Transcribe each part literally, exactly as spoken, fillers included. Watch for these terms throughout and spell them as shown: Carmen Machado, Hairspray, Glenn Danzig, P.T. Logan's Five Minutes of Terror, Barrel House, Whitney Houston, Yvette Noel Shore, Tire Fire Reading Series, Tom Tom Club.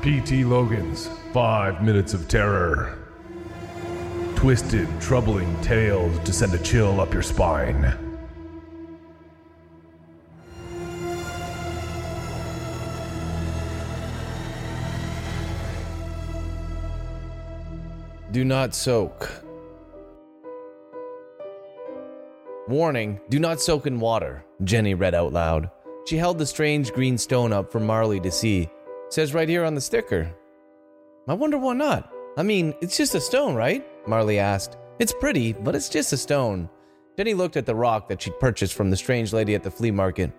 P T Logan's Five Minutes of Terror. Twisted, troubling tales to send a chill up your spine. Do not soak. Warning, do not soak in water, Jenny read out loud. She held the strange green stone up for Marley to see. It says right here on the sticker. I wonder why not. I mean, it's just a stone, right? Marley asked. It's pretty, but it's just a stone. Jenny looked at the rock that she'd purchased from the strange lady at the flea market.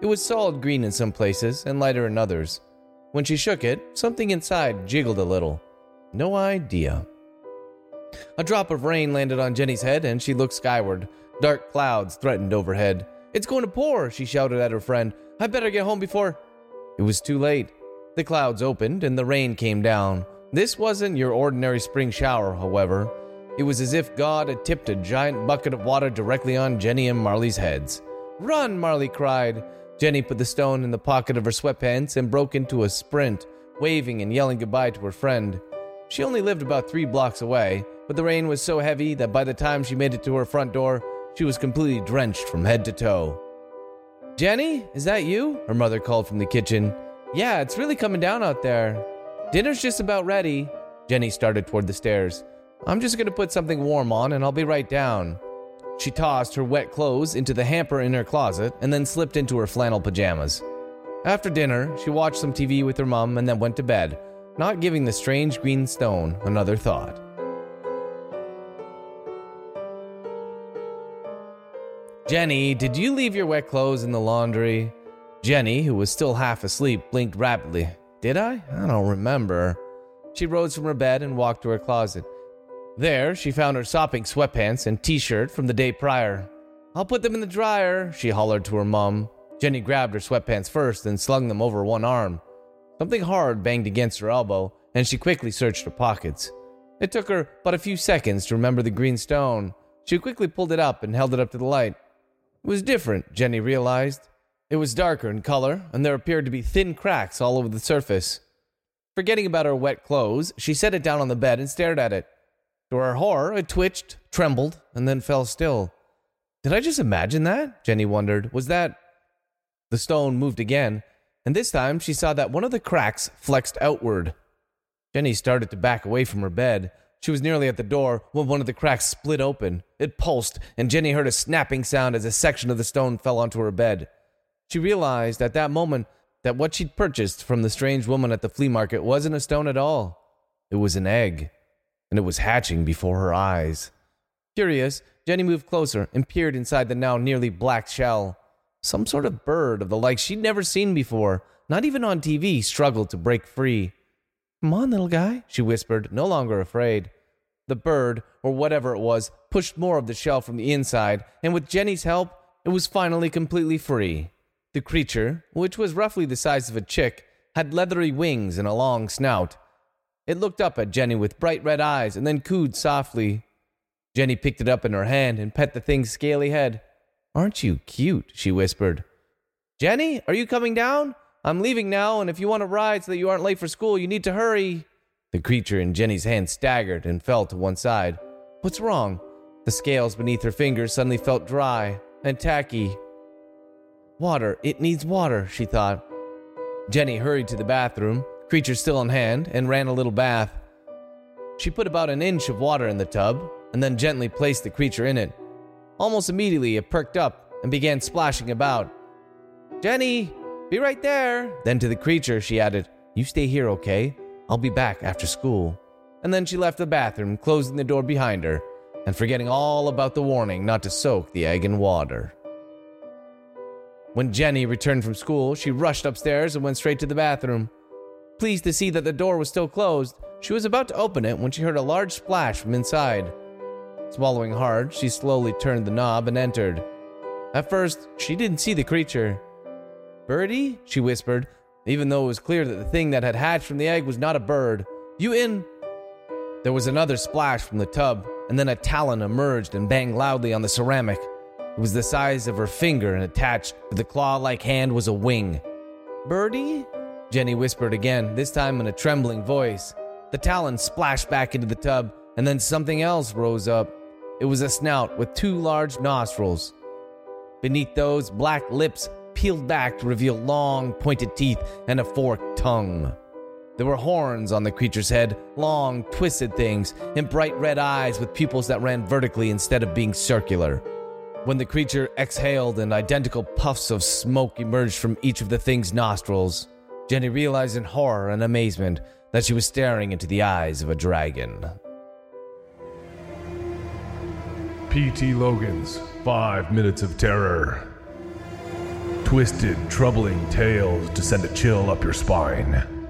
It was solid green in some places and lighter in others. When she shook it, something inside jiggled a little. No idea. A drop of rain landed on Jenny's head, and she looked skyward. Dark clouds threatened overhead. It's going to pour, she shouted at her friend. I better get home before... It was too late. The clouds opened, and the rain came down. This wasn't your ordinary spring shower, however. It was as if God had tipped a giant bucket of water directly on Jenny and Marley's heads. Run, Marley cried. Jenny put the stone in the pocket of her sweatpants and broke into a sprint, waving and yelling goodbye to her friend. She only lived about three blocks away, but the rain was so heavy that by the time she made it to her front door, she was completely drenched from head to toe. Jenny, is that you? Her mother called from the kitchen. Yeah, it's really coming down out there. Dinner's just about ready. Jenny started toward the stairs. I'm just going to put something warm on and I'll be right down. She tossed her wet clothes into the hamper in her closet and then slipped into her flannel pajamas. After dinner, she watched some T V with her mom and then went to bed, not giving the strange green stone another thought. Jenny, did you leave your wet clothes in the laundry? Jenny, who was still half asleep, blinked rapidly. Did I? I don't remember. She rose from her bed and walked to her closet. There, she found her sopping sweatpants and t-shirt from the day prior. I'll put them in the dryer, she hollered to her mom. Jenny grabbed her sweatpants first and slung them over one arm. Something hard banged against her elbow, and she quickly searched her pockets. It took her but a few seconds to remember the green stone. She quickly pulled it up and held it up to the light. It was different, Jenny realized. It was darker in color, and there appeared to be thin cracks all over the surface. Forgetting about her wet clothes, she set it down on the bed and stared at it. To her horror, it twitched, trembled, and then fell still. Did I just imagine that? Jenny wondered. Was that... The stone moved again, and this time she saw that one of the cracks flexed outward. Jenny started to back away from her bed. She was nearly at the door when one of the cracks split open. It pulsed, and Jenny heard a snapping sound as a section of the stone fell onto her bed. She realized at that moment that what she'd purchased from the strange woman at the flea market wasn't a stone at all. It was an egg, and it was hatching before her eyes. Curious, Jenny moved closer and peered inside the now nearly black shell. Some sort of bird of the like she'd never seen before, not even on T V, struggled to break free. Come on, little guy, she whispered, no longer afraid. The bird, or whatever it was, pushed more of the shell from the inside, and with Jenny's help, it was finally completely free. The creature, which was roughly the size of a chick, had leathery wings and a long snout. It looked up at Jenny with bright red eyes and then cooed softly. Jenny picked it up in her hand and pet the thing's scaly head. Aren't you cute? She whispered. Jenny, are you coming down? I'm leaving now, and if you want to ride so that you aren't late for school, you need to hurry. The creature in Jenny's hand staggered and fell to one side. What's wrong? The scales beneath her fingers suddenly felt dry and tacky. Water, it needs water, she thought. Jenny hurried to the bathroom, creature still in hand, and ran a little bath. She put about an inch of water in the tub, and then gently placed the creature in it. Almost immediately, it perked up and began splashing about. Jenny! Be right there. Then to the creature, she added, You stay here, okay? I'll be back after school. And then she left the bathroom, closing the door behind her, and forgetting all about the warning not to soak the egg in water. When Jenny returned from school, she rushed upstairs and went straight to the bathroom. Pleased to see that the door was still closed, she was about to open it when she heard a large splash from inside. Swallowing hard, she slowly turned the knob and entered. At first, she didn't see the creature. Birdie? She whispered, even though it was clear that the thing that had hatched from the egg was not a bird. You in? There was another splash from the tub, and then a talon emerged and banged loudly on the ceramic. It was the size of her finger, and attached to the claw-like hand was a wing. Birdie? Jenny whispered again, this time in a trembling voice. The talon splashed back into the tub, and then something else rose up. It was a snout with two large nostrils. Beneath those, black lips peeled back to reveal long, pointed teeth and a forked tongue. There were horns on the creature's head, long, twisted things, and bright red eyes with pupils that ran vertically instead of being circular. When the creature exhaled and identical puffs of smoke emerged from each of the thing's nostrils, Jenny realized in horror and amazement that she was staring into the eyes of a dragon. P T. Logan's Five Minutes of Terror. Twisted, troubling tales to send a chill up your spine.